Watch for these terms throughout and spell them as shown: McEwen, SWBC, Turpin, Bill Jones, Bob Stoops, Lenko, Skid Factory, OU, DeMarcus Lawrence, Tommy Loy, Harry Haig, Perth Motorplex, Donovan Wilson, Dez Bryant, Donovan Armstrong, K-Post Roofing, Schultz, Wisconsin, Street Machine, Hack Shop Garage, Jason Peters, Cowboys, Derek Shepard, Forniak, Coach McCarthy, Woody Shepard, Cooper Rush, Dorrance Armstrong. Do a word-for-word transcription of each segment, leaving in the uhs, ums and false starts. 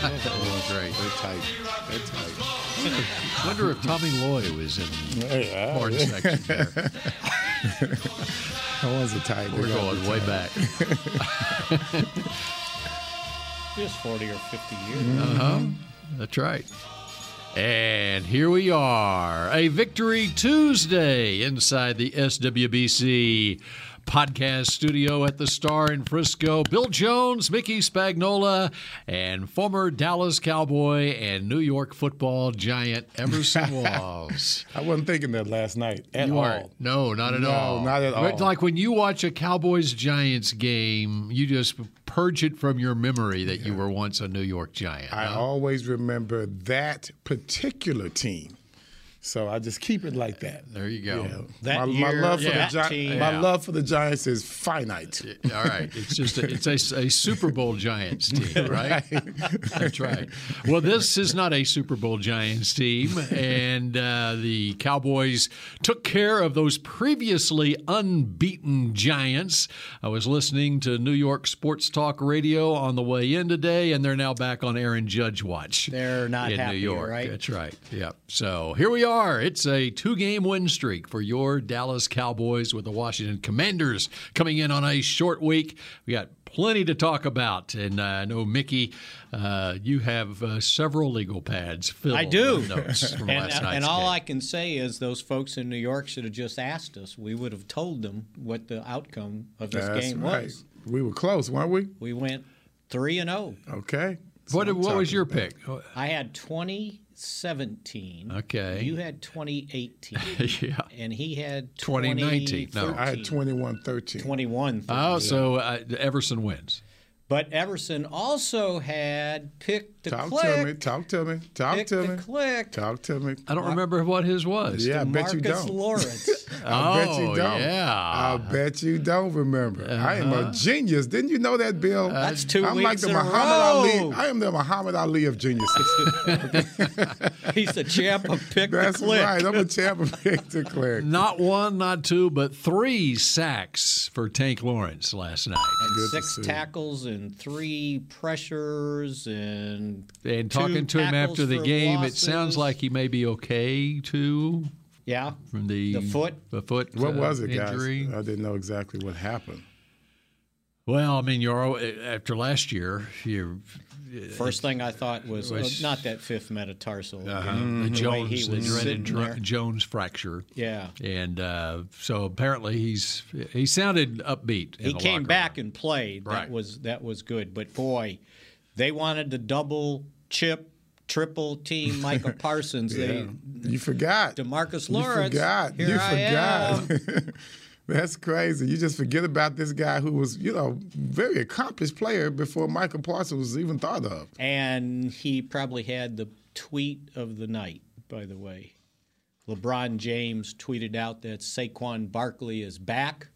Oh, great. They're tight. They're tight. I wonder if Tommy Loy was in the porn section there. That was a tight. We're going way back. Just forty or fifty years. Uh-huh. That's right. And here we are. A Victory Tuesday inside the S W B C podcast studio at the Star in Frisco. Bill Jones, Mickey Spagnola, and former Dallas Cowboy and New York football giant Everson Walls. I wasn't thinking that last night at you all. Aren't. No, not at no, all. Not at all. But like when you watch a Cowboys-Giants game, you just purge it from your memory that yeah. you were once a New York Giant. I huh? always remember that particular team. So I just keep it like that. There you go. Yeah. That my, year, my, love for yeah, the Gi- team. my love for the Giants is finite. All right. It's just a, it's a, a Super Bowl Giants team, right? right? That's right. Well, this is not a Super Bowl Giants team, and uh, the Cowboys took care of those previously unbeaten Giants. I was listening to New York Sports Talk Radio on the way in today, and they're now back on Aaron Judge watch. They're not in happy, New York. Right? That's right. Yep. So here we are. Are. It's a two-game win streak for your Dallas Cowboys with the Washington Commanders coming in on a short week. We got plenty to talk about, and uh, I know, Mickey, uh, you have uh, several legal pads filled I do. with notes from and, last night's And all game. I can say is those folks in New York should have just asked us. We would have told them what the outcome of this That's game right. was. We were close, weren't we? We went three and oh. Okay. That's what what was your about. pick? I had twenty. seventeen. Okay. You had twenty eighteen. Yeah. And he had twenty nineteen. No, I had twenty-one thirteen. twenty-one thirteen. Oh, yeah. So uh, Everson wins. But Everson also had picked the talk click. Talk to me. Talk to me. Talk pick to me. The click. Talk to me. I don't remember what his was. Yeah, I bet you don't. DeMarcus Lawrence. I oh, bet you don't. Yeah. I bet you don't remember. Uh-huh. I am a genius. Didn't you know that, Bill? Uh, that's two I'm weeks like the in Muhammad a row. Ali. I am the Muhammad Ali of geniuses. He's a champ of pick that's the click. That's right. I'm a champ of pick the click. Not one, not two, but three sacks for Tank Lawrence last night. And Good six tackles and And three pressures and and talking to him after the game, losses. It sounds like he may be okay too. Yeah, from the, the foot, the foot. What uh, was it, injury. guys? I didn't know exactly what happened. Well, I mean, you're after last year, you. First thing I thought was, was well, not that fifth metatarsal. Uh-huh. You know, the Jones, he was the dr- Jones fracture. Yeah. And uh, so apparently he's he sounded upbeat. He came back room. and played. Right. That was that was good. But boy, they wanted to double chip, triple team Micah Parsons. yeah. They you forgot DeMarcus Lawrence. You forgot. Here you I forgot. Am. That's crazy. You just forget about this guy who was, you know, very accomplished player before Micah Parsons was even thought of. And he probably had the tweet of the night, by the way. LeBron James tweeted out that Saquon Barkley is back,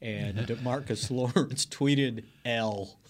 and DeMarcus Lawrence tweeted L.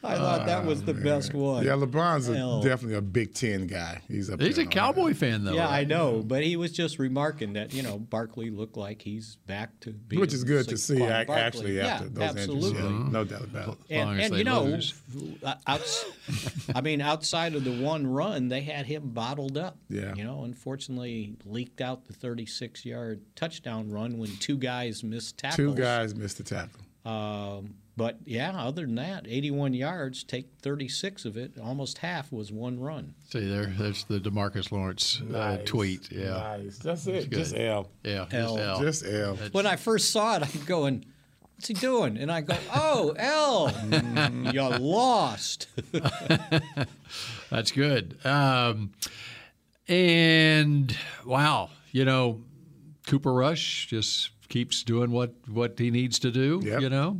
I thought that was the best one. Yeah, LeBron's a, definitely a Big Ten guy. He's, up he's a Cowboy fan, though. Yeah, right? I know, but he was just remarking that, you know, Barkley looked like he's back to being. Which is good to see, I, actually, after yeah, those absolutely. injuries. Yeah, no doubt about it. And, and you know, outs, I mean, outside of the one run, they had him bottled up. Yeah. You know, unfortunately, leaked out the thirty-six-yard touchdown run when two guys missed tackles. Two guys missed the tackle. Um, but, yeah, other than that, eighty-one yards, take thirty-six of it. Almost half was one run. See, there, that's the DeMarcus Lawrence nice. uh, tweet. Yeah, nice. That's it. That's just L. Yeah, L. Just L. Just L. That's... When I first saw it, I'm going, what's he doing? And I go, oh, L. mm, you lost. That's good. Um, and, wow, you know, Cooper Rush just keeps doing what, what he needs to do, yep. you know?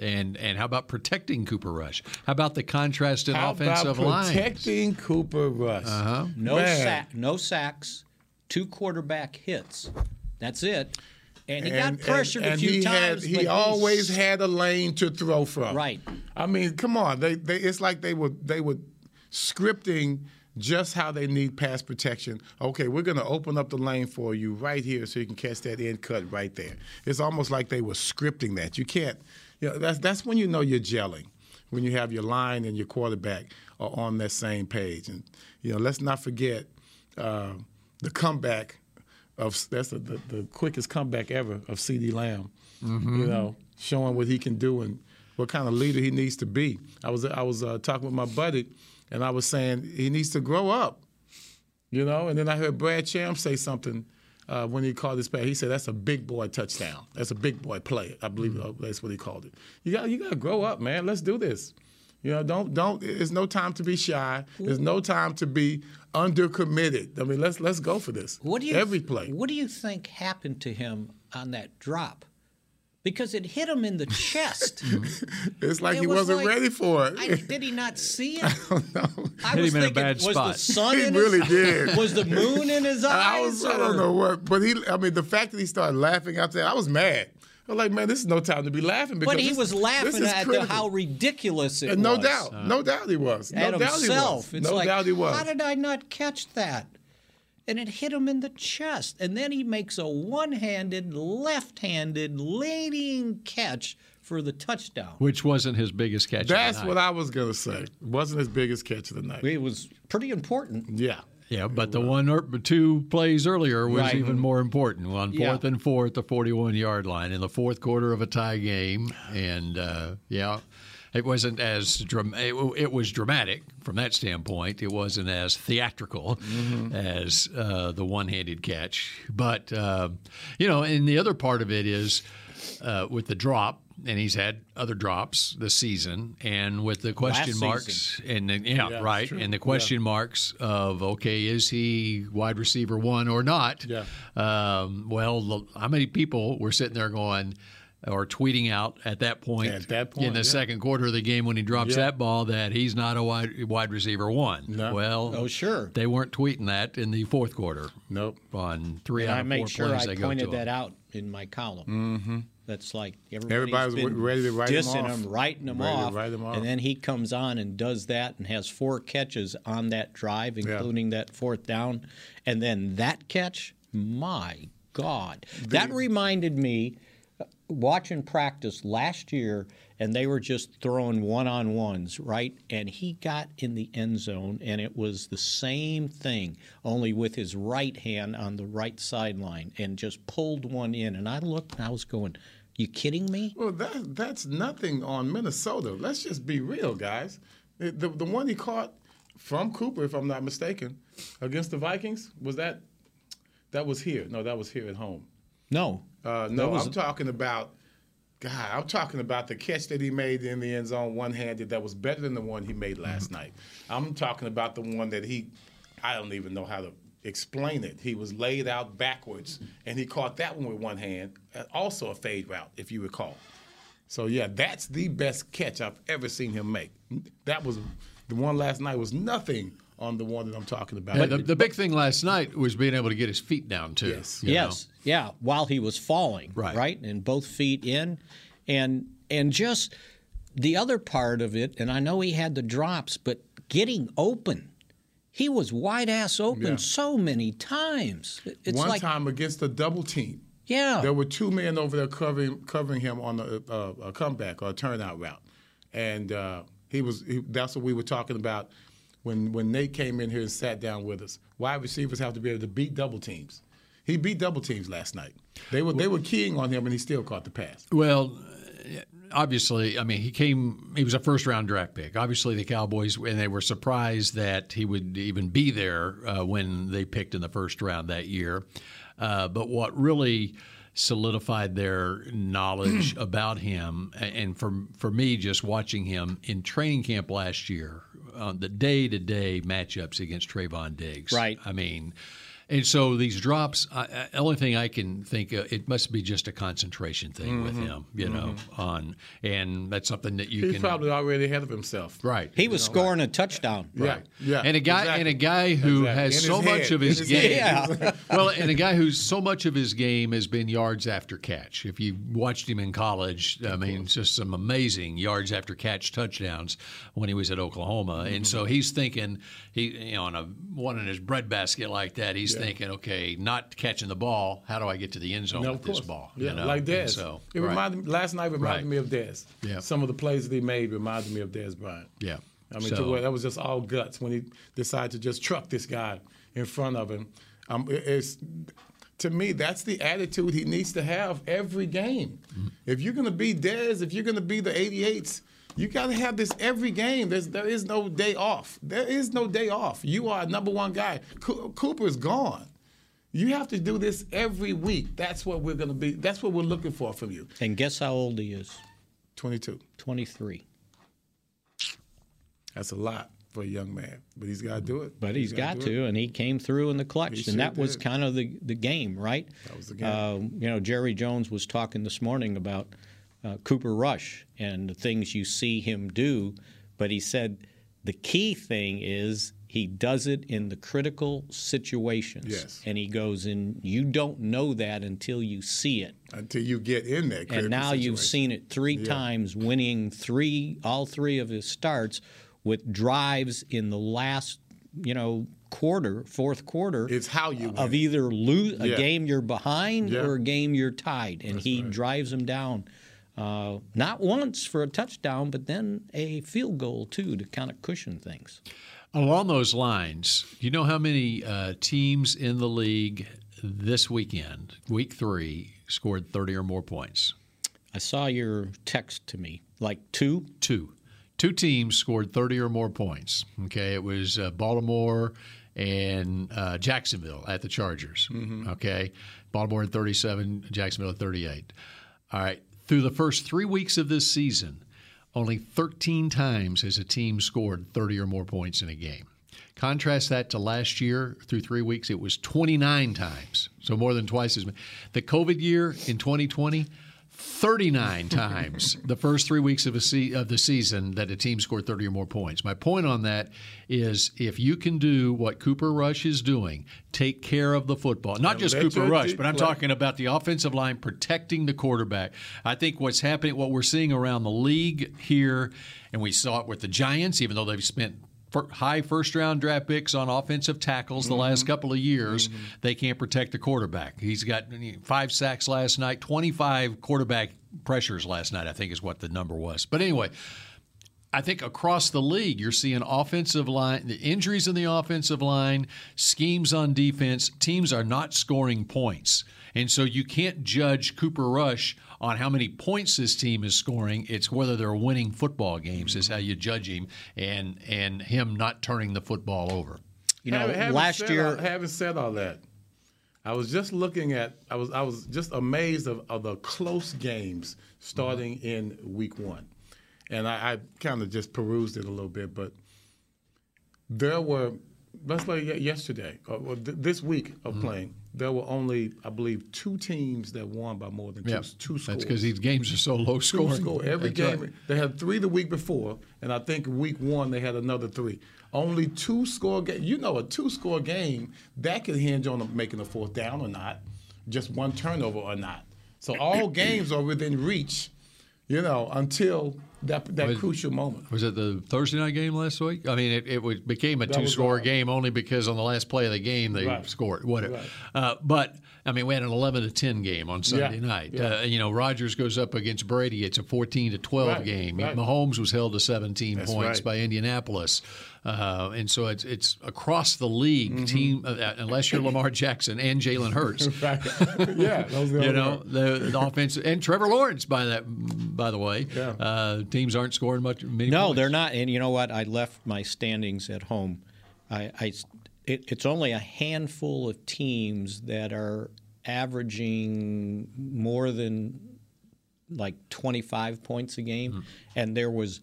And and how about protecting Cooper Rush? How about the contrast in how offensive lines? Protecting Cooper Rush. Uh-huh. No sack, no sacks, two quarterback hits. That's it. And he and, got pressured and, and a few he times. Had, he always he's... had a lane to throw from. Right. I mean, come on. They they it's like they were they were scripting just how they need pass protection. Okay, we're going to open up the lane for you right here so you can catch that end cut right there. It's almost like they were scripting that. You can't you know, that's that's when you know you're gelling, when you have your line and your quarterback are on that same page. And you know, let's not forget uh, the comeback of that's the, the, the quickest comeback ever of CeeDee Lamb. Mm-hmm. You know, showing what he can do and what kind of leader he needs to be. I was I was uh, talking with my buddy, and I was saying he needs to grow up, you know. And then I heard Brad Cham say something uh, when he called this play. He said that's a big boy touchdown. That's a big boy play. I believe mm-hmm. that's what he called it. You got you got to grow up, man. Let's do this. You know, don't don't. There's no time to be shy. There's no time to be undercommitted. I mean, let's let's go for this. What do you every play? What do you think happened to him on that drop? Because it hit him in the chest. It's like it he was wasn't like, ready for it. I, did he not see it? I don't know. I hit was him in thinking, a bad was spot. Was the sun he in really his, did. Was the moon in his eyes? I, was, I don't know what. But he, I mean, the fact that he started laughing out there, I was mad. I was like, man, this is no time to be laughing. Because but he this, was laughing at the, how ridiculous it and was. No doubt. Uh, no doubt he was. No doubt himself. he was. It's no like, doubt he was. How did I not catch that? And it hit him in the chest. And then he makes a one-handed, left-handed, leading catch for the touchdown. Which wasn't his biggest catch of the night. That's what I was going to say. It wasn't his biggest catch of the night. It was pretty important. Yeah. Yeah, but the one or two plays earlier was right. even more important. On fourth yeah. and four at the forty-one-yard line in the fourth quarter of a tie game. And, uh, yeah, it wasn't as dram- – it was dramatic from that standpoint. It wasn't as theatrical mm-hmm. as uh, the one-handed catch. But, uh, you know, and the other part of it is uh, with the drop, and he's had other drops this season, and with the question Last marks season. and the, yeah, yeah right and the question yeah. marks of okay, is he wide receiver one or not? Yeah. Um, well, how many people were sitting there going or tweeting out at that point, at that point in the yeah. second quarter of the game when he drops yeah. that ball that he's not a wide wide receiver one? No. Well, oh sure, they weren't tweeting that in the fourth quarter. Nope. On three and out I of four sure plays, I they go to I made sure I pointed that him. out in my column. Mm-hmm. That's like everybody's been ready to write dissing him, off. him, writing him off, write him off, and then he comes on and does that and has four catches on that drive, including yeah. that fourth down. And then that catch, my God. The, that reminded me, uh, watching practice last year, and they were just throwing one-on-ones, right? And he got in the end zone, and it was the same thing, only with his right hand on the right sideline and just pulled one in. And I looked, and I was going, you kidding me? Well, that, that's nothing on Minnesota. Let's just be real, guys. The, the, the one he caught from Cooper, if I'm not mistaken, against the Vikings, was that – that was here. No, that was here at home. No. Uh, no, was, I'm talking about – God, I'm talking about the catch that he made in the end zone one-handed that was better than the one he made last night. I'm talking about the one that he – I don't even know how to explain it. He was laid out backwards, and he caught that one with one hand, also a fade route, if you recall. So, yeah, that's the best catch I've ever seen him make. That was – the one last night was nothing on the one that I'm talking about. Yeah, the, the big thing last night was being able to get his feet down, too. Yes. Yes. Know? Yeah, while he was falling, right. right? And both feet in. And and just the other part of it, and I know he had the drops, but getting open. He was wide-ass open yeah. so many times. It's One like, time against a double team. Yeah. There were two men over there covering covering him on a, a, a comeback or a turnout route. And uh, he was he, that's what we were talking about when, when Nate came in here and sat down with us. Wide receivers have to be able to beat double teams. He beat double teams last night. They were they were keying on him, and he still caught the pass. Well, obviously, I mean, he came – he was a first-round draft pick. Obviously, the Cowboys – and they were surprised that he would even be there uh, when they picked in the first round that year. Uh, but what really solidified their knowledge about him, and for, for me, just watching him in training camp last year, uh, the day-to-day matchups against Trayvon Diggs. Right. I mean – And so these drops, the only thing I can think of, it must be just a concentration thing mm-hmm. with him, you mm-hmm. know, on, and that's something that you He's can. He's probably already ahead of himself. Right. He was you know, scoring like, a touchdown. Yeah. Right. Yeah. And a guy exactly. and a guy who exactly. has in so much head. Of his, his game. Yeah. Well, and a guy who's so much of his game has been yards after catch. If you watched him in college, I mean, just some amazing yards after catch touchdowns when he was at Oklahoma. Mm-hmm. And so he's thinking, he you know, on a one in his breadbasket like that, he's yeah. thinking, okay, not catching the ball, how do I get to the end zone no, with this ball? Yeah, you know? Like Dez. So, it right. reminded, last night reminded right. me of Dez. Yeah. Some of the plays that he made reminded me of Dez Bryant. Yeah. I mean, so, that was just all guts when he decided to just truck this guy in front of him. Um, it, it's to me, that's the attitude he needs to have every game. Mm-hmm. If you're going to be Dez, if you're going to be the eighty-eights, you got to have this every game. There's, there is no day off. There is no day off. You are a number one guy. Co- Cooper's gone. You have to do this every week. That's what we're going to be. That's what we're looking for from you. And guess how old he is? twenty-two. twenty-three. That's a lot for a young man, but he's got to do it. But he's, he's got to, it. And he came through in the clutch, he and sure that did. Was kind of the, the game, right? That was the game. Uh, you know, Jerry Jones was talking this morning about Uh, Cooper Rush and the things you see him do, but he said the key thing is he does it in the critical situations. Yes. And he goes in, you don't know that until you see it. Until you get in that critical situation. And now situation. You've seen it three yeah. times, winning three, all three of his starts with drives in the last, you know, quarter, fourth quarter. It's how you win. Of either lose a yeah. game you're behind yeah. or a game you're tied. And That's he right. drives them down. Uh, not once for a touchdown, but then a field goal, too, to kind of cushion things. Along those lines, you know how many uh, teams in the league this weekend, week three, scored thirty or more points? I saw your text to me. Like two? Two. Two teams scored thirty or more points. Okay, it was uh, Baltimore and uh, Jacksonville at the Chargers. Mm-hmm. Okay, Baltimore at thirty-seven, Jacksonville at thirty-eight. All right. Through the first three weeks of this season, only thirteen times has a team scored thirty or more points in a game. Contrast that to last year, through three weeks, it was twenty-nine times, so more than twice as many. The COVID year in twenty twenty, thirty-nine times the first three weeks of, a se- of the season that a team scored thirty or more points. My point on that is if you can do what Cooper Rush is doing, take care of the football. Not just Cooper Rush, but I'm talking about the offensive line protecting the quarterback. I think what's happening, what we're seeing around the league here, and we saw it with the Giants, even though they've spent high first-round draft picks on offensive tackles the mm-hmm. last couple of years, mm-hmm. they can't protect the quarterback. He's got five sacks last night, twenty-five quarterback pressures last night, I think is what the number was. But anyway, I think across the league you're seeing offensive line, the injuries in the offensive line, schemes on defense. Teams are not scoring points. And so you can't judge Cooper Rush on how many points this team is scoring. It's whether they're winning football games is how you judge him, and and him not turning the football over. You know, having, having last said, year, having said all that, I was just looking at, I was I was just amazed of, of the close games starting in week one, and I, I kind of just perused it a little bit, but there were let's say yesterday or this week of mm-hmm. playing. There were only, I believe, two teams that won by more than two, yep. two scores. That's because these games are so low scoring. Two score. Every game. Right. They had three the week before, and I think week one they had another three. Only two-score game. You know, a two-score game, that could hinge on making a fourth down or not, just one turnover or not. So all games are within reach, you know, until – That, that was, crucial moment. Was it the Thursday night game last week? I mean, it, it became a two-score right. game only because on the last play of the game they right. scored. Whatever. Right. Uh, but, I mean, we had an eleven to ten game on Sunday yeah. night. Yeah. Uh, you know, Rodgers goes up against Brady. It's a fourteen to twelve right. game. Right. Mahomes was held to seventeen That's points right. by Indianapolis. Uh, and so it's it's across the league, mm-hmm. team uh, unless you're Lamar Jackson and Jalen Hurts. yeah, those you know the, the offense and Trevor Lawrence. By that, by the way, yeah. uh, teams aren't scoring much. Many no, points. They're not. And you know what? I left my standings at home. I, I it, it's only a handful of teams that are averaging more than like twenty-five points a game, mm-hmm. and there was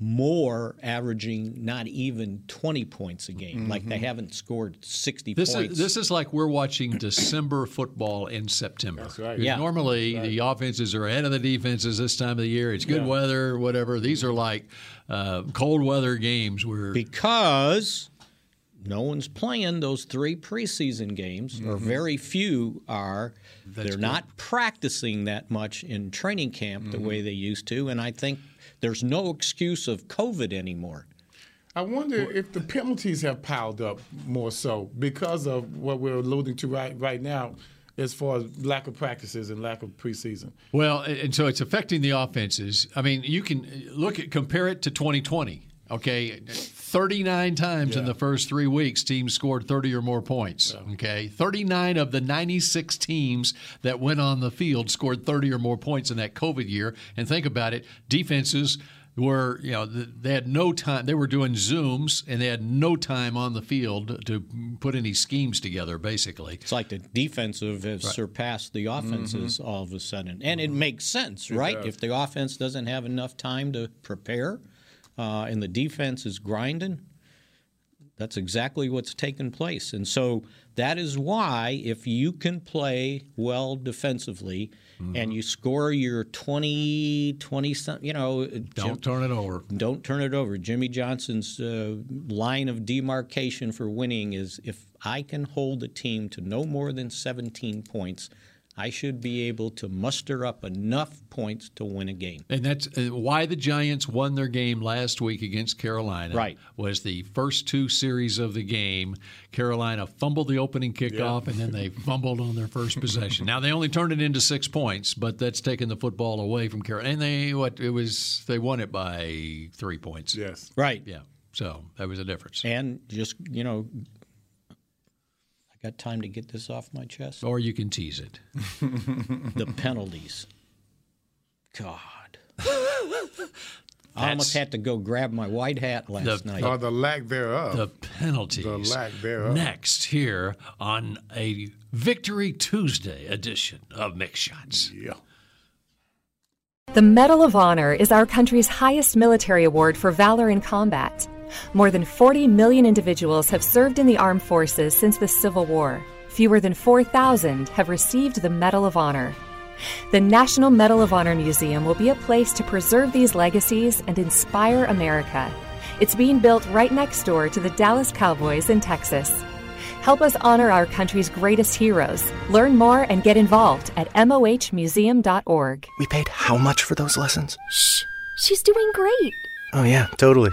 more, averaging not even twenty points a game. Mm-hmm. Like they haven't scored sixty this points. Is, this is like we're watching December football in September. That's right. Yeah. Normally right. the offenses are ahead of the defenses this time of the year. It's good yeah. weather, whatever. These are like uh, cold weather games where because no one's playing those three preseason games, mm-hmm. or very few are. That's They're good. Not practicing that much in training camp mm-hmm. the way they used to, and I think there's no excuse of COVID anymore. I wonder if the penalties have piled up more so because of what we're alluding to right, right now as far as lack of practices and lack of preseason. Well, and so it's affecting the offenses. I mean, you can look at compare it to twenty twenty. Okay, thirty-nine times yeah. in the first three weeks, teams scored thirty or more points. Yeah. Okay, thirty-nine of the ninety-six teams that went on the field scored thirty or more points in that COVID year. And think about it, defenses were, you know, they had no time. They were doing Zooms, and they had no time on the field to put any schemes together, basically. It's like the defensive has right. surpassed the offenses mm-hmm. all of a sudden. And mm-hmm. it makes sense, right? Yeah. If the offense doesn't have enough time to prepare – Uh, and the defense is grinding, that's exactly what's taken place. And so that is why if you can play well defensively mm-hmm. and you score your twenty, twenty-something, you know. Don't Jim, turn it over. Don't turn it over. Jimmy Johnson's uh, line of demarcation for winning is if I can hold a team to no more than seventeen points, I should be able to muster up enough points to win a game. And that's why the Giants won their game last week against Carolina. Right. Was the first two series of the game, Carolina fumbled the opening kickoff, yeah. and then they fumbled on their first possession. Now, they only turned it into six points, but that's taken the football away from Carolina. And they what it was they won it by three points. Yes. Right. Yeah. So that was a difference. And just, you know, got time to get this off my chest? Or you can tease it. The penalties. God. I almost had to go grab my white hat last the, night. Or the lack thereof. The penalties. The lack thereof. Next here on a Victory Tuesday edition of Mick Shots. Yeah. The Medal of Honor is our country's highest military award for valor in combat. More than forty million individuals have served in the armed forces since the Civil War. Fewer than four thousand have received the Medal of Honor. The National Medal of Honor Museum will be a place to preserve these legacies and inspire America. It's being built right next door to the Dallas Cowboys in Texas. Help us honor our country's greatest heroes. Learn more and get involved at m o h museum dot org. We paid how much for those lessons? Shh, she's doing great. Oh yeah, totally.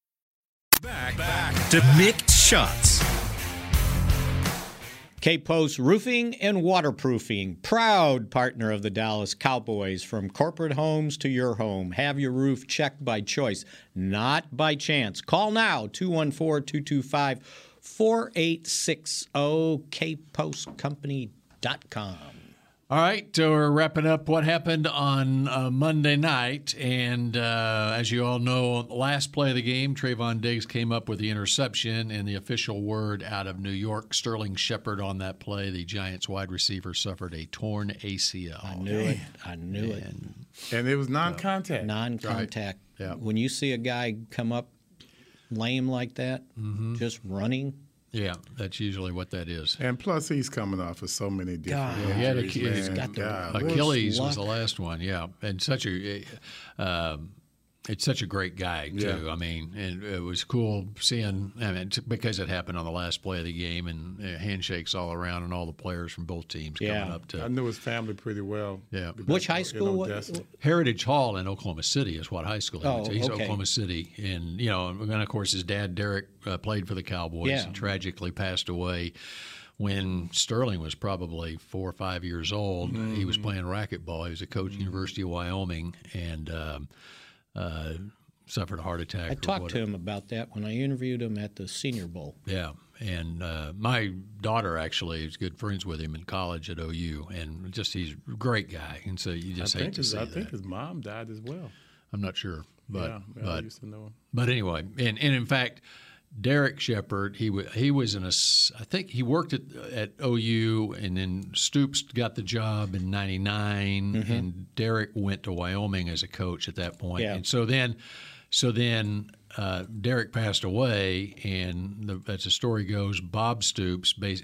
Back, back to Mick Shots. K-Post Roofing and Waterproofing, proud partner of the Dallas Cowboys. From corporate homes to your home, have your roof checked by choice, not by chance. Call now, two one four, two two five, four eight six zero, K Post Company dot com. All right, so we're wrapping up what happened on uh, Monday night. And uh, as you all know, last play of the game, Trayvon Diggs came up with the interception, and the official word out of New York, Sterling Shepard on that play, the Giants wide receiver, suffered a torn A C L. I knew it. I knew it. And it was non-contact. Non-contact. Right. Yeah. When you see a guy come up lame like that, mm-hmm. just running. Yeah, that's usually what that is. And plus, he's coming off of so many different God, injuries. He had a, he's got the God, Achilles was the last one, yeah. And such a uh, – it's such a great guy, too. Yeah. I mean, and it was cool seeing – I mean, because it happened on the last play of the game, and handshakes all around and all the players from both teams yeah. coming up to – I knew his family pretty well. Yeah. Which high school? What? Heritage Hall in Oklahoma City is what high school oh, is. He's okay. Oklahoma City. And, you know, and, of course, his dad, Derek, Uh, played for the Cowboys yeah. and tragically passed away when Sterling was probably four or five years old. Mm. He was playing racquetball. He was a coach at mm. University of Wyoming and um, uh, suffered a heart attack. I talked whatever. to him about that when I interviewed him at the Senior Bowl. Yeah, and uh, my daughter actually is good friends with him in college at O U, and just he's a great guy. And so you just I hate think to his, see I that. think his mom died as well. I'm not sure, but yeah, yeah, but, I used to know him. But anyway, and, and in fact, Derek Shepard, he was he was in a I think he worked at at O U, and then Stoops got the job in ninety-nine, mm-hmm. and Derek went to Wyoming as a coach at that point. Yeah. And so then, so then uh, Derek passed away, and the, as the story goes, Bob Stoops bas-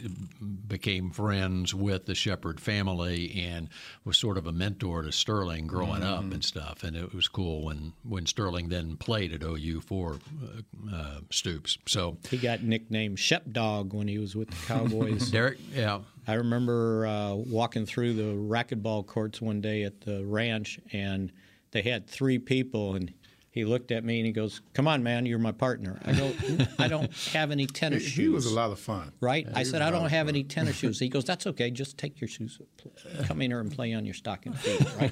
became friends with the Shepard family and was sort of a mentor to Sterling growing mm-hmm. up and stuff. And it was cool when, when Sterling then played at O U for uh, uh, Stoops. So he got nicknamed Shep Dog when he was with the Cowboys. Derek, yeah. I remember uh, walking through the racquetball courts one day at the ranch, and they had three people, and he looked at me and he goes, "Come on, man, you're my partner." I go, "I don't have any tennis he, shoes." He was a lot of fun. Right? Yeah, I said, "I don't have fun. any tennis shoes." He goes, "That's okay. Just take your shoes. Come in here and play on your stocking feet." Right?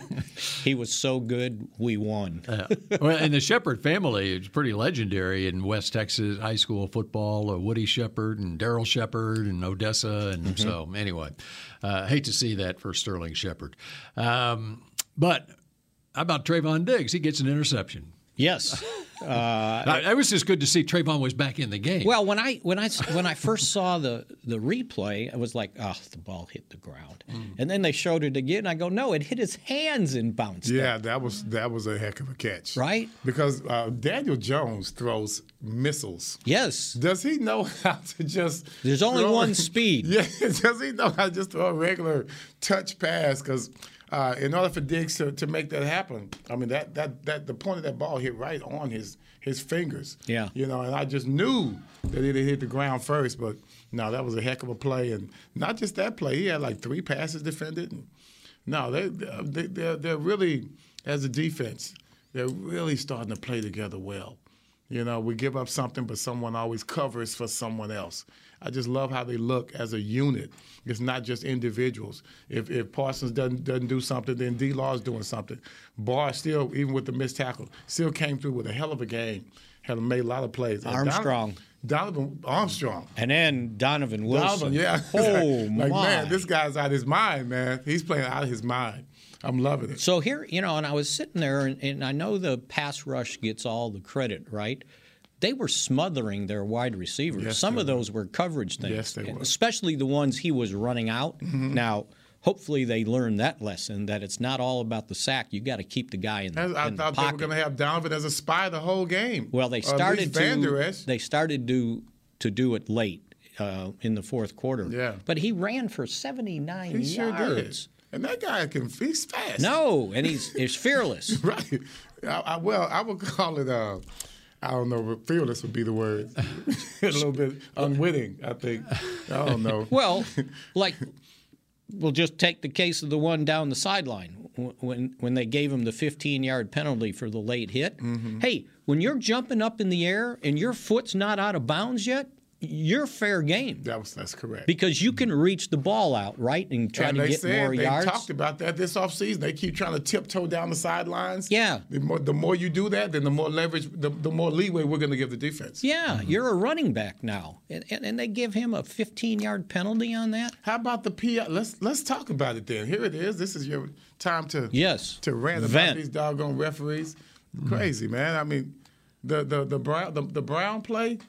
He was so good, we won. uh, well, and the Shepard family is pretty legendary in West Texas high school football. Uh, Woody Shepard and Darryl Shepard and Odessa. And mm-hmm. so, anyway, I uh, hate to see that for Sterling Shepard. Um, but how about Trayvon Diggs? He gets an interception. Yes, uh, it was just good to see Trayvon was back in the game. Well, when I when I when I first saw the, the replay, I was like, "Oh, the ball hit the ground," mm. and then they showed it again. I go, "No, it hit his hands and bounced." Yeah, up. that was that was a heck of a catch, right? Because uh, Daniel Jones throws missiles. Yes, does he know how to just? There's only throw, one speed. Yeah, does he know how to just throw a regular touch pass? Because Uh, in order for Diggs to, to make that happen, I mean, that, that that the point of that ball hit right on his his fingers. Yeah. You know, and I just knew that it hit the ground first. But, no, that was a heck of a play. And not just that play. He had, like, three passes defended. And no, they, they, they're, they're really, as a defense, they're really starting to play together well. You know, we give up something, but someone always covers for someone else. I just love how they look as a unit. It's not just individuals. If if Parsons doesn't doesn't do something, then D. Law's doing something. Barr still, even with the missed tackle, still came through with a hell of a game. Had made a lot of plays. And Armstrong. Donovan, Donovan Armstrong. And then Donovan Wilson. Donovan, yeah. Oh, like, my. Like, man, this guy's out of his mind, man. He's playing out of his mind. I'm loving it. So here, you know, and I was sitting there, and, and I know the pass rush gets all the credit, right? They were smothering their wide receivers. Yes, Some of those were coverage things, yes, they were. Especially the ones he was running out. Mm-hmm. Now, hopefully they learned that lesson, that it's not all about the sack. You got to keep the guy in the pocket. I thought they were going to have Donovan as a spy the whole game. Well, they started to they started to to do it late uh, in the fourth quarter. Yeah. But he ran for seventy-nine yards. He sure did. And that guy can he's fast. No, and he's he's fearless. Right. I, I, well, I would call it uh, – I don't know, but fearless would be the word. A little bit unwitting, I think. I don't know. Well, like, we'll just take the case of the one down the sideline when when they gave him the fifteen-yard penalty for the late hit. Mm-hmm. Hey, when you're jumping up in the air and your foot's not out of bounds yet, you're fair game. That was, that's correct. Because you can reach the ball out, right, and try and to get said, more they yards. They talked about that this offseason. They keep trying to tiptoe down the sidelines. Yeah. The more, the more you do that, then the more leverage, the, the more leeway we're going to give the defense. Yeah, mm-hmm. You're a running back now, and, and, and they give him a fifteen-yard penalty on that. How about the P I? Let's let's talk about it then. Here it is. This is your time to yes to rant about Vent. these doggone referees. Mm-hmm. Crazy, man. I mean, the the the Brown the, the Brown play.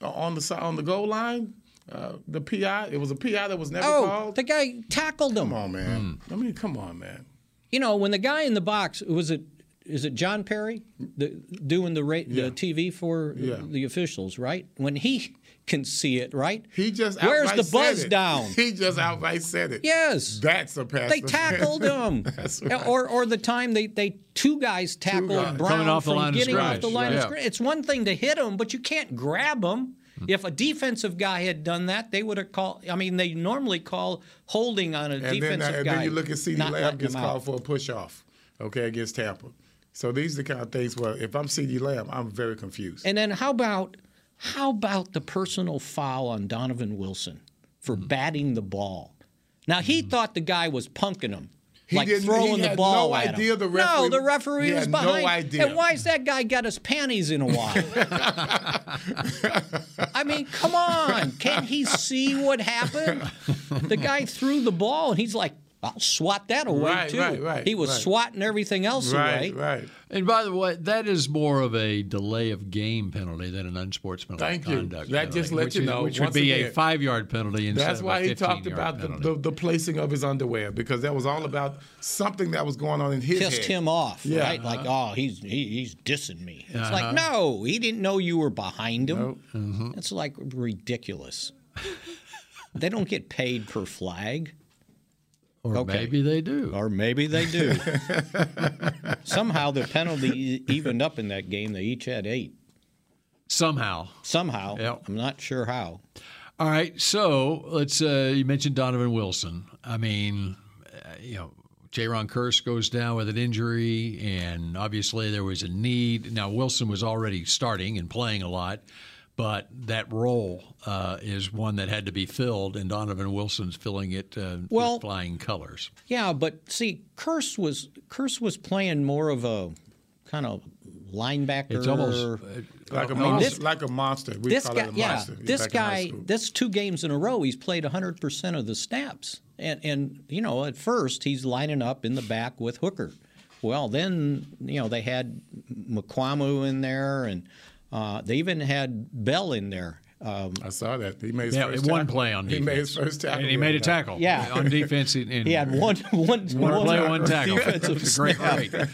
On the side, on the goal line, uh, the P I. It was a P I that was never oh, called. Oh, the guy tackled him. Come on, man. Mm. I mean, come on, man. You know, when the guy in the box was it? Is it John Perry the, doing the, ra- yeah. the T V for yeah. the, the officials? Right when he can see it, right? He just where's the buzz it. down? He just outright said it. Yes, that's a pass. They tackled him. That's right. Or or the time they they. Two guys tackled Two guys. Brown Coming off from the line getting of off the line right. of scrimmage. It's one thing to hit him, but you can't grab him. Mm-hmm. If a defensive guy had done that, they would have called. I mean, they normally call holding on a and defensive then, and guy. And then you look at CeeDee Lamb gets called for a push-off, okay, against Tampa. So these are the kind of things where if I'm CeeDee Lamb, I'm very confused. And then how about how about the personal foul on Donovan Wilson for mm-hmm. batting the ball? Now, he mm-hmm. thought the guy was punking him. He like didn't, throwing he had the ball no at idea him. The referee, no, the referee he was had behind. No idea. And why's that guy got his panties in a wad? I mean, come on. Can't he see what happened? The guy threw the ball, and he's like, I'll swat that away, right, too. Right, right, he was right. swatting everything else right, away. Right. And by the way, that is more of a delay of game penalty than an unsportsmanlike Thank conduct you. That penalty, just let you is, know. Which would be again, a five-yard penalty instead That's of why a he talked about the, the, the placing of his underwear, because that was all about something that was going on in his Pissed head. Pissed him off, yeah. right? Uh-huh. Like, oh, he's he, he's dissing me. It's uh-huh. like, no, he didn't know you were behind him. Nope. Uh-huh. That's, like, ridiculous. They don't get paid per flag. Or okay. maybe they do. Or maybe they do. Somehow the penalty evened up in that game. They each had eight. Somehow. Somehow. Yep. I'm not sure how. All right. So let's. Uh, you mentioned Donovan Wilson. I mean, uh, you know, Jaron Kearse goes down with an injury, and obviously there was a need. Now Wilson was already starting and playing a lot. But that role uh, is one that had to be filled, and Donovan Wilson's filling it uh, well, with flying colors. Yeah, but see, Kearse was Kearse was playing more of a kind of linebacker. It's almost like a I mean, monster. This, like a monster. We this call guy, it a monster. Yeah, this guy, this two games in a row, he's played one hundred percent of the snaps. And, and, you know, at first he's lining up in the back with Hooker. Well, then, you know, they had McQuamu in there and – Uh, they even had Bell in there. Um, I saw that. He made his yeah, first tackle. One play on defense. He made his first tackle. And he made a tackle. Yeah. On defense. And he had one, one, one, one play, one tackle. Defensive snap. Great rate.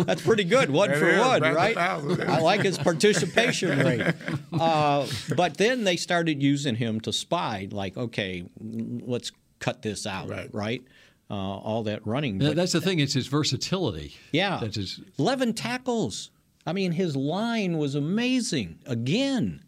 That's pretty good. One that for is, one, right? I like his participation rate. Uh, but then they started using him to spy, like, okay, let's cut this out, right? right? Uh, all that running. Now, that's the thing. It's his versatility. Yeah. That's his... eleven tackles. I mean, his line was amazing, again.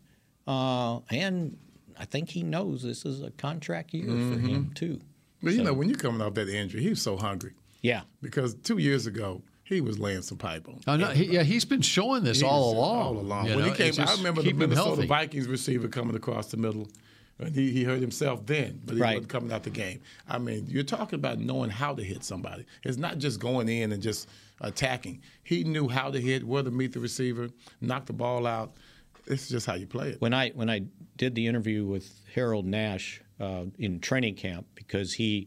Uh, and I think he knows this is a contract year mm-hmm. for him, too. But, so. you know, when you're coming off that injury, he was so hungry. Yeah. Because two years ago, he was laying some pipe on. I know, he, yeah, he's been showing this he all along. All along. You when know, he came, I remember the Minnesota Vikings receiver coming across the middle. And he, he hurt himself then, but he right. wasn't coming out the game. I mean, you're talking about knowing how to hit somebody. It's not just going in and just attacking. He knew how to hit, where to meet the receiver, knock the ball out. It's just how you play it. When I when I did the interview with Harold Nash uh, in training camp, because he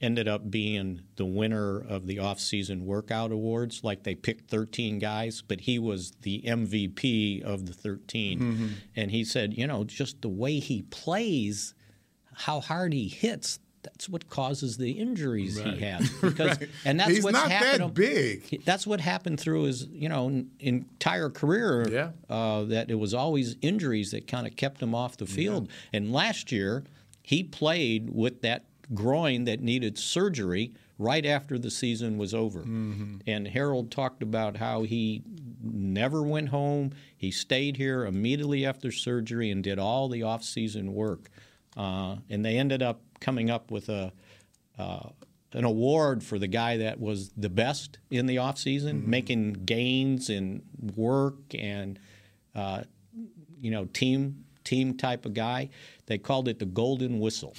ended up being the winner of the off-season workout awards. Like, they picked thirteen guys, but he was the M V P of the thirteen. Mm-hmm. And he said, you know, just the way he plays, how hard he hits, that's what causes the injuries right. he has. Because, right. And that's He's what's not happened, that big. That's what happened through his, you know, entire career, yeah. uh, that it was always injuries that kind of kept him off the field. Yeah. And last year, he played with that groin that needed surgery right after the season was over. Mm-hmm. And Harold talked about how he never went home. He stayed here immediately after surgery and did all the off-season work. Uh, and they ended up coming up with a uh, an award for the guy that was the best in the off-season, mm-hmm. making gains in work and, uh, you know, team team type of guy. They called it the Golden Whistle.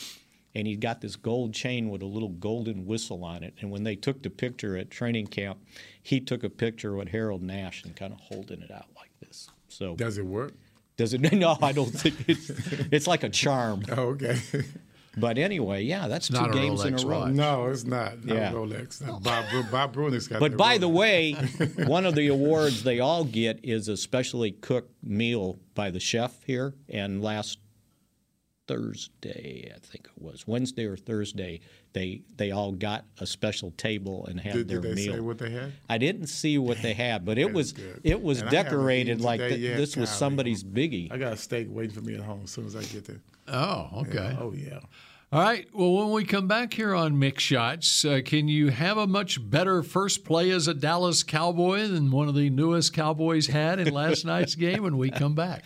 And he got this gold chain with a little golden whistle on it. And when they took the picture at training camp, he took a picture with Harold Nash and kind of holding it out like this. So does it work? Does it? No, I don't think it's. It's like a charm. Oh, okay. But anyway, yeah, that's it's two games Rolex in a row. Watch. No, it's not. Not yeah. Rolex. No. Bob, Bob Brunick's got. But by Rolex. The way, one of the awards they all get is a specially cooked meal by the chef here. And last Thursday, I think it was Wednesday or Thursday, they they all got a special table and had did, their did they meal. Say what they had? I didn't see what they had, but it That's was good. It was and decorated like th- yet, this was somebody's biggie. I got a steak waiting for me at home as soon as I get there. Oh, okay. Yeah. Oh, yeah. All right. Well, when we come back here on Mick Shots, uh, can you have a much better first play as a Dallas Cowboy than one of the newest Cowboys had in last night's game? When we come back.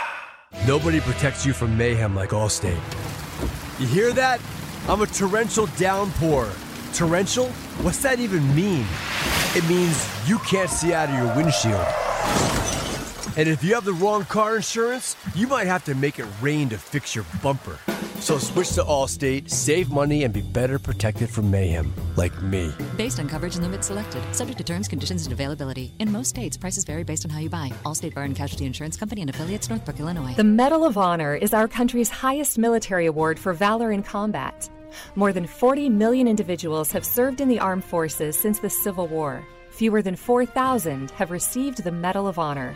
Nobody protects you from mayhem like Allstate. You hear that? I'm a torrential downpour. Torrential? What's that even mean? It means you can't see out of your windshield. And if you have the wrong car insurance, you might have to make it rain to fix your bumper. So switch to Allstate, save money, and be better protected from mayhem, like me. Based on coverage and limits selected, subject to terms, conditions, and availability. In most states, prices vary based on how you buy. Allstate Fire and Casualty Insurance Company and affiliates, Northbrook, Illinois. The Medal of Honor is our country's highest military award for valor in combat. More than forty million individuals have served in the armed forces since the Civil War. Fewer than four thousand have received the Medal of Honor.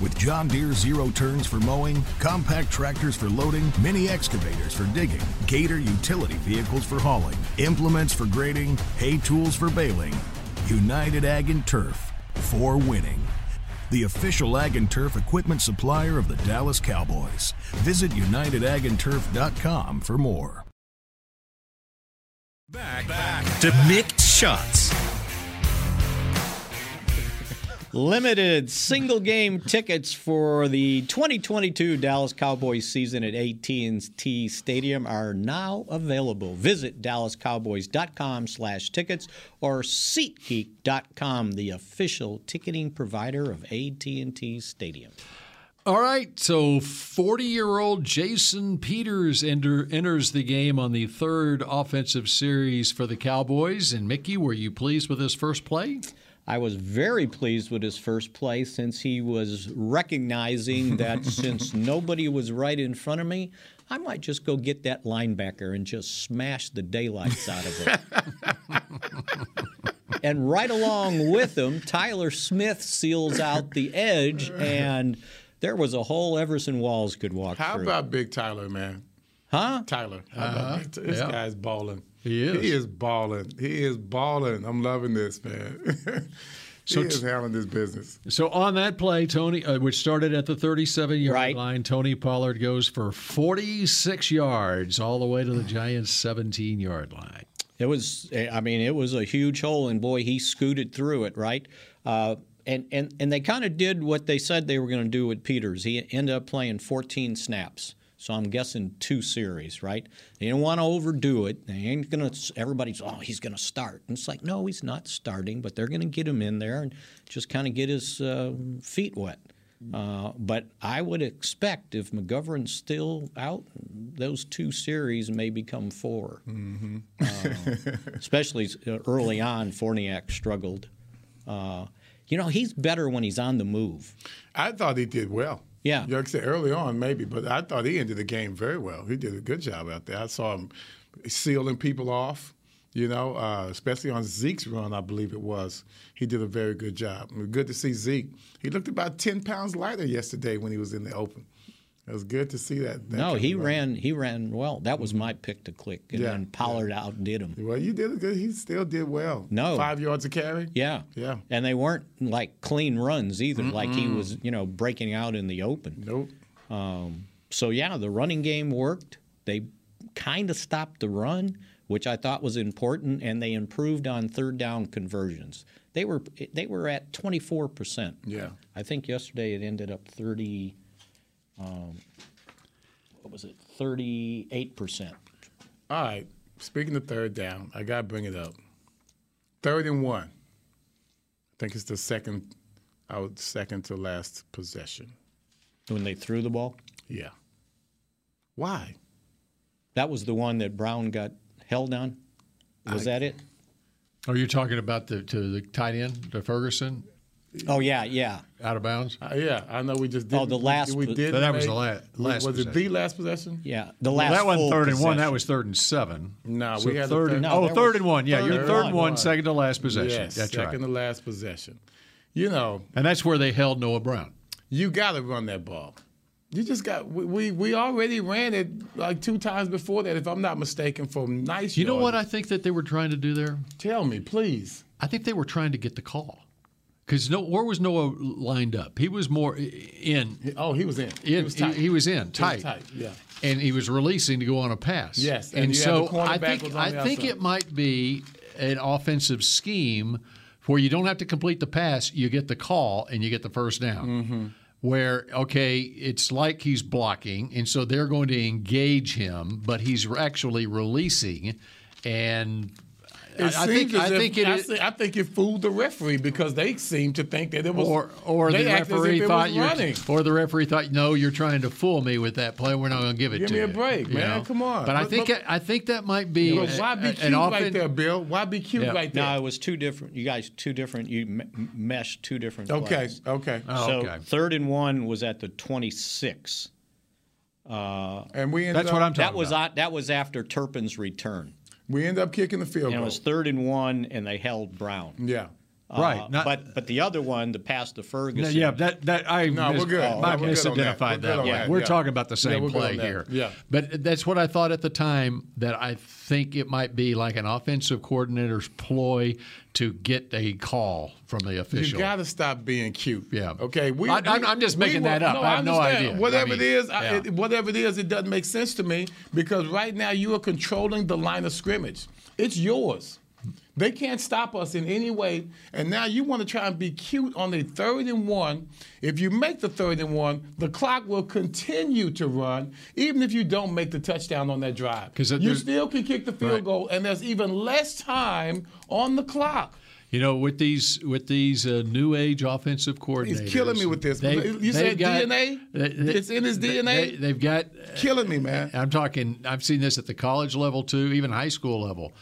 With John Deere zero turns for mowing, compact tractors for loading, mini excavators for digging, Gator utility vehicles for hauling, implements for grading, hay tools for baling. United Ag and Turf, for winning. The official Ag and Turf equipment supplier of the Dallas Cowboys. Visit united ag and turf dot com for more. Back, back to Mick Shots. Limited single-game tickets for the twenty twenty-two Dallas Cowboys season at A T and T Stadium are now available. Visit dallas cowboys dot com slash tickets or seat geek dot com, the official ticketing provider of A T and T Stadium. All right, so forty-year-old Jason Peters enter, enters the game on the third offensive series for the Cowboys. And, Mickey, were you pleased with his first play? I was very pleased with his first play, since he was recognizing that since nobody was right in front of me, I might just go get that linebacker and just smash the daylights out of it. And right along with him, Tyler Smith seals out the edge, and there was a hole Everson Walls could walk How through. How about Big Tyler, man? Huh? Tyler. How uh-huh. about Big T- this yeah. guy's balling. He is. He is balling. He is balling. I'm loving this, man. he so t- is handling this business. So on that play, Tony, uh, which started at the thirty-seven-yard right. line, Tony Pollard goes for forty-six yards all the way to the Giants' seventeen-yard line. It was, I mean, it was a huge hole, and boy, he scooted through it, right? Uh, and, and, and they kind of did what they said they were going to do with Peters. He ended up playing fourteen snaps. So I'm guessing two series, right? They didn't want to overdo it. They ain't gonna. Everybody's, oh, he's gonna start, and it's like, no, he's not starting. But they're gonna get him in there and just kind of get his uh, feet wet. Uh, but I would expect if McGovern's still out, those two series may become four. Mm-hmm. uh, especially early on, Forniak struggled. Uh, you know, he's better when he's on the move. I thought he did well. Yeah. Like I said, early on, maybe, but I thought he ended the game very well. He did a good job out there. I saw him sealing people off. you know, uh, especially on Zeke's run, I believe it was. He did a very good job. Good to see Zeke. He looked about ten pounds lighter yesterday when he was in the open. It was good to see that. that no, he ran. He ran well. That was my pick to click, and yeah, then Pollard yeah. outdid him. Well, you did good. He still did well. No, five yards a carry. Yeah, yeah. And they weren't like clean runs either. Mm-mm. Like he was, you know, breaking out in the open. Nope. Um, so yeah, the running game worked. They kind of stopped the run, which I thought was important, and they improved on third down conversions. They were they were at twenty-four percent. Yeah. I think yesterday it ended up thirty. Um, what was it? thirty-eight percent. All right. Speaking of third down, I got to bring it up. Third and one. I think it's the second, I would second to last possession. When they threw the ball? Yeah. Why? That was the one that Brown got held on? Was I, that it? Oh, you're talking about the to the tight end, the Ferguson? Oh, yeah, yeah. Out of bounds? Uh, yeah, I know we just did. Oh, the last. We, we did. That was the last, last Was possession. It the last possession? Yeah, the last well, that wasn't third and one. That was third and seven. No, so we had third. And, no, oh, third and one. Yeah, you're third and one, second to last possession. Yes, that's second right. Second to last possession. You know. And that's where they held Noah Brown. You got to run that ball. You just got we, we we already ran it like two times before that, if I'm not mistaken, for nice You yards. Know what I think that they were trying to do there? Tell me, please. I think they were trying to get the call. Because no, where was Noah lined up? He was more in. Oh, he was in. in he was tight. He, he was in, tight. He was tight, yeah. And he was releasing to go on a pass. Yes. And, and so I think I think it might be an offensive scheme where you don't have to complete the pass. You get the call and you get the first down. Mm-hmm. Where, okay, it's like he's blocking, and so they're going to engage him, but he's actually releasing, and – It I, think, I, think it, I, think, I think it fooled the referee because they seemed to think that it was or, or they the referee thought you or the referee thought no, you're trying to fool me with that play. We're not going to give it give to you. Give me a break, you man. Know? Come on. But, but I think but, I think that might be. You know, why be cute right there, Bill? Why be cute yeah. right there? No, it was two different. You guys, two different. You m- meshed two different. Okay, plays. okay. Oh, so okay. Third and one was at the twenty-six. Uh, and we. That's up, what I'm talking that was, about. I, that was after Turpin's return. We end up kicking the field goal. And it was third and one, and they held Brown. Yeah, uh, right. Not, but but the other one, the pass to Ferguson. No, yeah, that that I no, mis- we're good. Oh, I no, misidentified that. That. We're, that. Yeah. That. we're yeah. talking about the same yeah, play here. Yeah, but that's what I thought at the time. That I think it might be like an offensive coordinator's ploy to get a call from the official. You got to stop being cute. Yeah. Okay. We. I, I'm, I'm just making we, that up. No, I have no idea. Whatever I mean, it is, yeah. I, it, whatever it is, it doesn't make sense to me because right now you are controlling the line of scrimmage. It's yours. They can't stop us in any way. And now you want to try and be cute on the third and one. If you make the third and one, the clock will continue to run, even if you don't make the touchdown on that drive. You still can kick the field right. goal, and there's even less time on the clock. You know, with these with these uh, new age offensive coordinators, he's killing me with this. They, you said got, D N A? They, they, it's in his D N A. They, they've got killing me, man. I'm talking. I've seen this at the college level too, even high school level,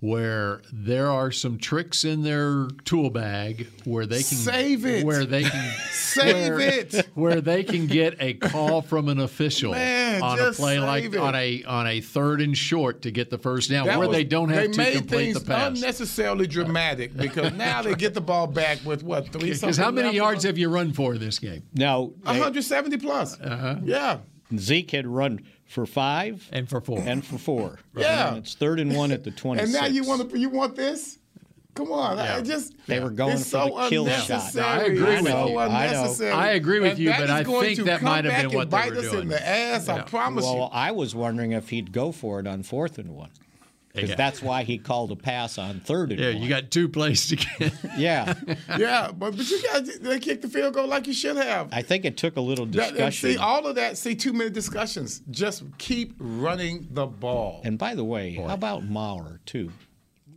where there are some tricks in their tool bag where they can save it, where they can save where, it, where they can get a call from an official Man, on a play like it. on a on a third and short to get the first down, that where was, they don't have they to made complete things the pass. Unnecessarily dramatic because now they get the ball back with what three. Because how many yards have you run for this game? No, one hundred seventy plus. Uh-huh. Yeah, Zeke had run. For five and for four and for four, right? Yeah. And it's third and one at the twenty-six. And now you want to, you want this? Come on! Yeah. I just they were going it's for so the kill shot. No, I agree with so you. I, I agree with and you, but I think that might have been what they were doing. Bite us in the ass! Yeah. I promise well, you. Well, I was wondering if he'd go for it on fourth and one. Because yeah. that's why he called a pass on third and yeah, one. Yeah, you got two plays to get. yeah. yeah, but, but you got they kicked the field goal like you should have. I think it took a little discussion. That, see, all of that, see, two-minute discussions. Just keep running the ball. And by the way, Boy. how about Maurer, too?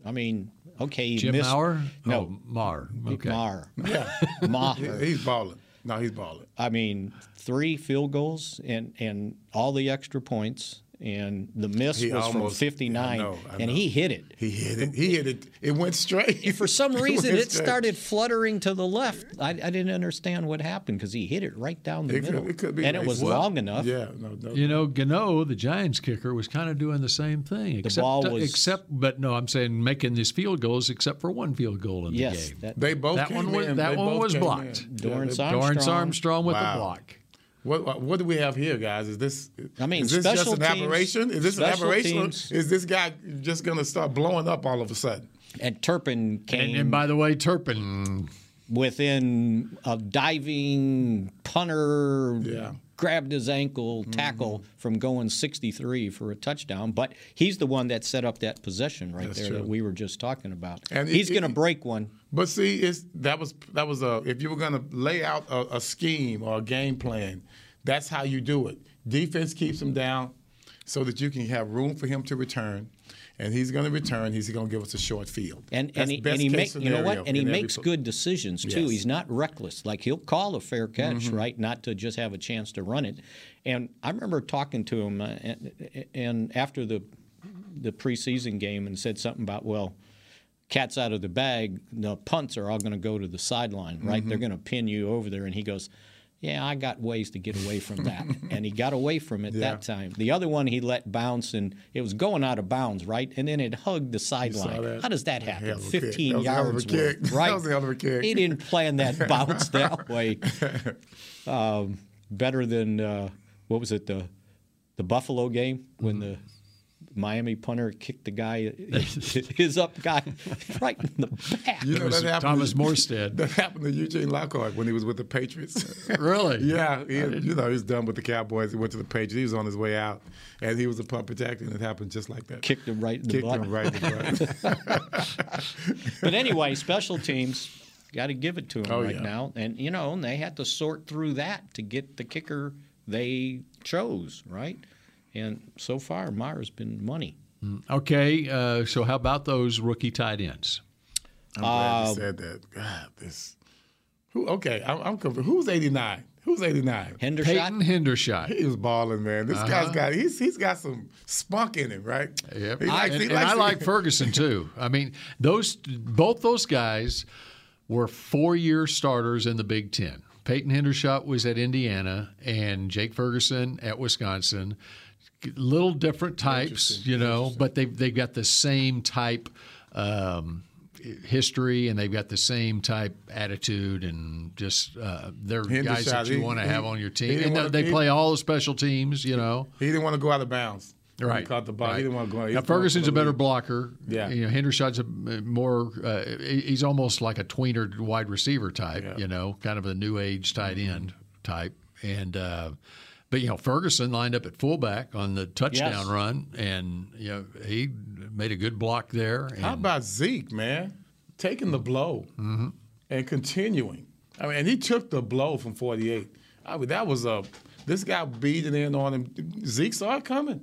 I mean, okay, he Jim missed. Jim Maurer? No. Oh, Maurer. Okay. Maurer. Yeah. Maurer. He's balling. No, he's balling. I mean, three field goals and, and all the extra points. and the miss he was almost, from fifty-nine, I know, I know. and he hit it. He hit it. He hit it. It went straight. And for some reason, it, it started fluttering to the left. I, I didn't understand what happened because he hit it right down the it middle, could, it could be and nice. It was well, long enough. Yeah, no, no, you know, Gano, the Giants kicker, was kind of doing the same thing. The except, ball was, except, but no, I'm saying making these field goals, except for one field goal in yes, the game. That, they both that one was, that one was blocked. Dorrance yeah, Armstrong. Dorrance Armstrong with wow. the block. What, what do we have here, guys? Is this I mean, is this just an teams, aberration? Is this an aberration? Teams. Is this guy just going to start blowing up all of a sudden? And Turpin came. And, and by the way, Turpin. Within a diving punter, yeah. grabbed his ankle, tackle mm-hmm. from going sixty-three for a touchdown. But he's the one that set up that possession right That's there true. That we were just talking about. And he's going to break one. But see, it's that was that was a if you were going to lay out a, a scheme or a game plan, that's how you do it. Defense keeps him down so that you can have room for him to return, and he's going to return. He's going to give us a short field. And that's and he, and he makes you know what? And he makes good decisions too. Yes. He's not reckless. Like he'll call a fair catch, mm-hmm. right? Not to just have a chance to run it. And I remember talking to him uh, and, and after the the preseason game and said something about well. Cat's out of the bag, the punts are all going to go to the sideline, right? Mm-hmm. They're going to pin you over there. And he goes, yeah, I got ways to get away from that. And he got away from it yeah. that time. The other one he let bounce, and it was going out of bounds, right? And then it hugged the sideline. How does that happen? That fifteen that yards. Kick. Worth, right? That was the hell of a kick. He didn't plan that bounce that way. Um, better than, uh, what was it, the, the Buffalo game when mm-hmm. the – Miami punter kicked the guy, his up guy, right in the back. You know, that Thomas to, Morstead. That happened to Eugene Lockhart when he was with the Patriots. Really? Yeah. He, you know, he was done with the Cowboys. He went to the Patriots. He was on his way out, and he was a punt protector, and it happened just like that. Kicked him right in the butt. Kicked him right in the butt. But anyway, special teams, got to give it to him oh, right yeah. now. And, you know, and they had to sort through that to get the kicker they chose, right? And so far, Meyer's been money. Okay, uh, so how about those rookie tight ends? I'm glad uh, you said that. God, this. Who? Okay, I'm, I'm confused. Who's eighty-nine? Who's eighty-nine? Hendershot. Peyton Hendershot. He was balling, man. This uh-huh. guy's got he's he's got some spunk in him, right? Yep. He likes, I, and, he likes and I like Ferguson too. I mean, those both those guys were four-year starters in the Big Ten. Peyton Hendershot was at Indiana, and Jake Ferguson at Wisconsin. Little different types, you know, but they've, they've got the same type um, history, and they've got the same type attitude, and just uh, they're guys that you want to have on your team. And they, they play all the special teams, you know. He didn't want to go out of bounds. Right. He caught the ball. Right. He didn't want to go out. Now, Ferguson's a better blocker. Yeah. You know, Hendershot's a more uh, – he's almost like a tweener wide receiver type, yeah. you know, kind of a new age tight end type. And uh, – But, you know, Ferguson lined up at fullback on the touchdown yes. run, and, you know, he made a good block there. And how about Zeke, man? Taking the blow mm-hmm. and continuing. I mean, and he took the blow from forty-eight. I mean, that was a – this guy beating in on him. Zeke saw it coming.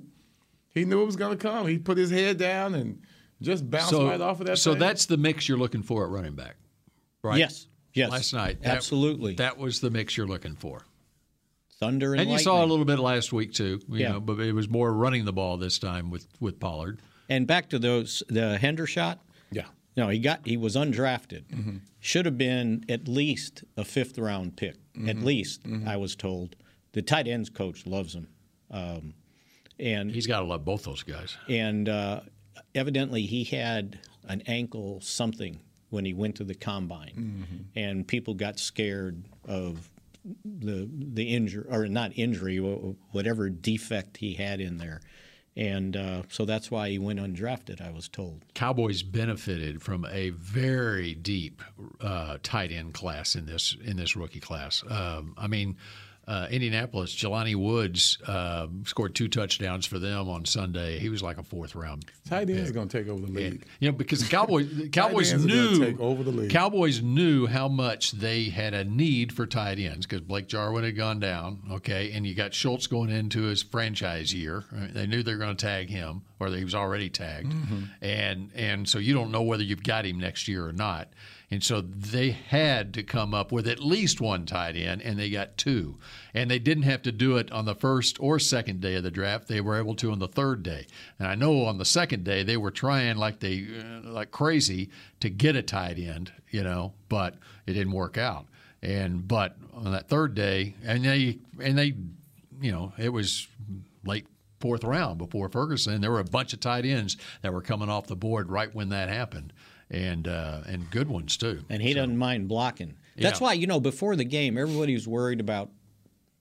He knew it was going to come. He put his head down and just bounced so, right off of that So thing. That's the mix you're looking for at running back, right? Yes, yes. Last night. Absolutely. That, that was the mix you're looking for. Thunder and, and you lightning. Saw a little bit last week too, you yeah. know, but it was more running the ball this time with, with Pollard. And back to those the Hendershot. Yeah. No, he got he was undrafted. Mm-hmm. Should have been at least a fifth round pick. Mm-hmm. At least mm-hmm. I was told. The tight ends coach loves him, um, and he's got to love both those guys. And uh, evidently he had an ankle something when he went to the combine, mm-hmm. and people got scared of. The the injury or not injury whatever defect he had in there, and uh, so that's why he went undrafted. I was told Cowboys benefited from a very deep uh, tight end class in this in this rookie class. Um, I mean, uh, Indianapolis, Jelani Woods uh, scored two touchdowns for them on Sunday. He was like a fourth round tight end is going to take over the league. And, you know, because the Cowboys the Cowboys knew take over the league. Cowboys knew how much they had a need for tight ends because Blake Jarwin had gone down. Okay, and you got Schultz going into his franchise year. I mean, they knew they were going to tag him, or he was already tagged, mm-hmm. and and so you don't know whether you've got him next year or not. And so they had to come up with at least one tight end, and they got two. And they didn't have to do it on the first or second day of the draft. They were able to on the third day. And I know on the second day they were trying like they uh, like crazy to get a tight end, you know, but it didn't work out. And but on that third day, and they and they, you know, it was late fourth round before Ferguson. There were a bunch of tight ends that were coming off the board right when that happened. And uh, and good ones, too. And he so. doesn't mind blocking. That's yeah. why, you know, before the game, everybody was worried about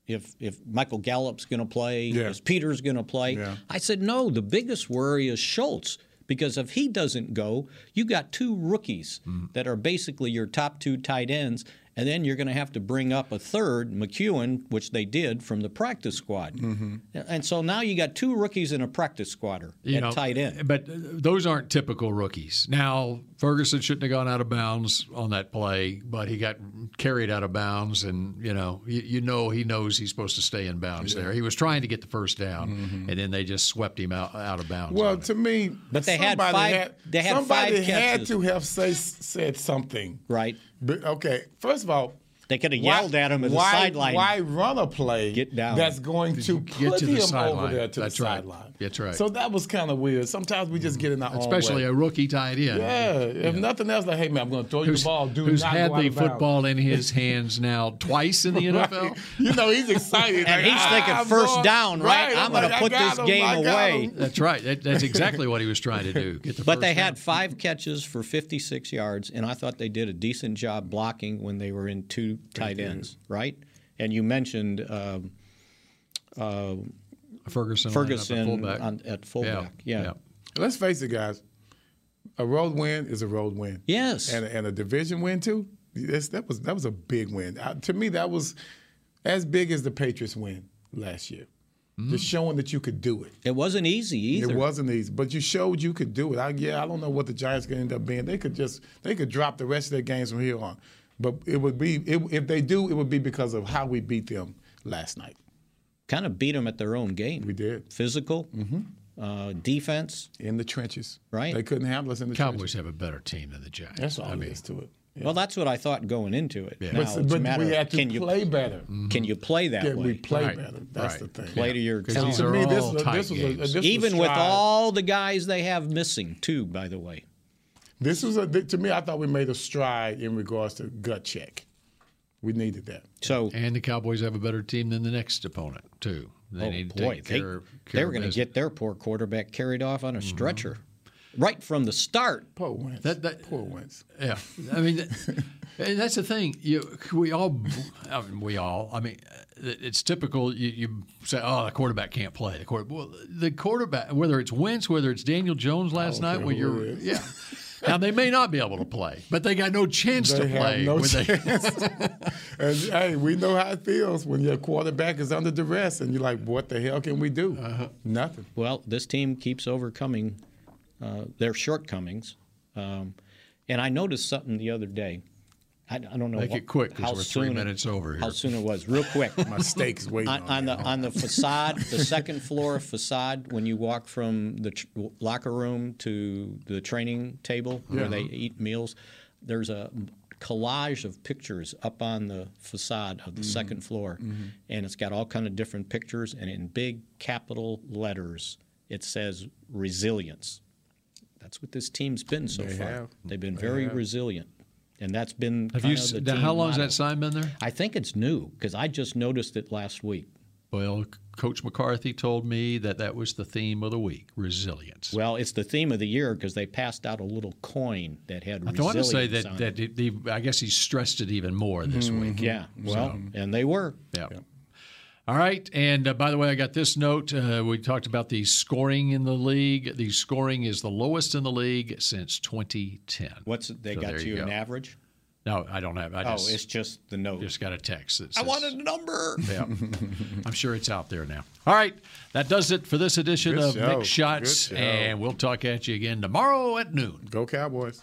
if if Michael Gallup's going to play, yeah. is Peter's going to play. Yeah. I said, no, the biggest worry is Schultz, because if he doesn't go, you got two rookies mm. that are basically your top two tight ends, and then you're going to have to bring up a third, McEwen, which they did from the practice squad. Mm-hmm. And so now you got two rookies in a practice squad at know, tight end. But those aren't typical rookies. Now, Ferguson shouldn't have gone out of bounds on that play, but he got carried out of bounds, and you know, you, you know he knows he's supposed to stay in bounds yeah. there. He was trying to get the first down, mm-hmm. and then they just swept him out, out of bounds. Well, to me, but they had five. Had, they had somebody five had catches. to have say, said something, right? But, okay, first of all, they could have yelled why, at him at the sideline. Why run a play Get down. that's going to put him over there to that's the right. sideline? That's right. So that was kind of weird. Sometimes we just get in our Especially own Especially a rookie tight end. Yeah. yeah. If nothing else, like, hey, man, I'm going to throw who's, you the ball. Do who's not had go the football bounds. in his hands now twice in the N F L. Right. You know, he's excited. And like, he's ah, thinking I'm first going, down, right? right I'm going like, to put this him, game away. That's right. That, that's exactly what he was trying to do. Get the but first they had down. five catches for fifty-six yards, and I thought they did a decent job blocking when they were in two tight ends, right? And you mentioned um, uh, Ferguson, Ferguson at fullback. On, at fullback. Yeah. yeah. Let's face it, guys. A road win is a road win. Yes. And a, and a division win, too. That's, that was that was a big win. Uh, to me, that was as big as the Patriots win last year. Mm. Just showing that you could do it. It wasn't easy either. It wasn't easy, but you showed you could do it. I, yeah, I don't know what the Giants going to end up being. They could just they could drop the rest of their games from here on. But it would be it, if they do, it would be because of how we beat them last night. Kind of beat them at their own game. We did. Physical, mm-hmm. uh, defense. In the trenches. Right. They couldn't handle us in the Cowboys trenches. Cowboys have a better team than the Giants. That's all I mean. Is to it. Yeah. Well, that's what I thought going into it. Yeah. Now, but it's but matter, we have to can play you, better. Mm-hmm. Can you play that yeah, way? We play right. better. That's right. the thing. Play yeah. to your talent. To me, this, uh, this was a, uh, this even was with all the guys they have missing, too, by the way. This was a, to me. I thought we made a stride in regards to gut check. We needed that. So and the Cowboys have a better team than the next opponent too. They oh need boy, to take they, care, care they were going to get their poor quarterback carried off on a stretcher mm-hmm. right from the start. Poor Wentz. That, that, poor Wentz. Yeah, I mean, that, and that's the thing. You we all, I mean, we all. I mean, it's typical. You, you say, "Oh, the quarterback can't play." The quarterback. Well, the quarterback, whether it's Wentz, whether it's Daniel Jones last night, when you're yeah. Now, they may not be able to play, but they got no chance they to play. No chance. And, hey, we know how it feels when your quarterback is under duress and you're like, what the hell can we do? Uh-huh. Nothing. Well, this team keeps overcoming uh, their shortcomings. Um, and I noticed something the other day. I, I don't know. Make what, it quick because we're three minutes it, over here. How soon it was. Real quick. My steak's waiting on, on, the, on the facade, the second floor facade, when you walk from the tr- locker room to the training table yeah. where they eat meals, there's a collage of pictures up on the facade of the mm-hmm. second floor. Mm-hmm. And it's got all kind of different pictures. And in big capital letters, it says resilience. That's what this team's been so they far. Have. They've been they very have. resilient. And that's been Have kind you, of the now, team How long model. has that sign been there? I think it's new because I just noticed it last week. Well, Coach McCarthy told me that that was the theme of the week, resilience. Well, it's the theme of the year because they passed out a little coin that had I resilience I want to say that, that it, the, I guess he stressed it even more this mm-hmm. week. Yeah, well, so. and they were. Yeah. yeah. All right, and uh, by the way, I got this note. Uh, we talked about the scoring in the league. The scoring is the lowest in the league since twenty ten. What's they so got you, you go. an average? No, I don't have. I oh, just, it's just the note. Just got a text. That says, I want a number. Yeah, I'm sure it's out there now. All right, that does it for this edition Good of show. Mick Shots, and we'll talk at you again tomorrow at noon. Go Cowboys!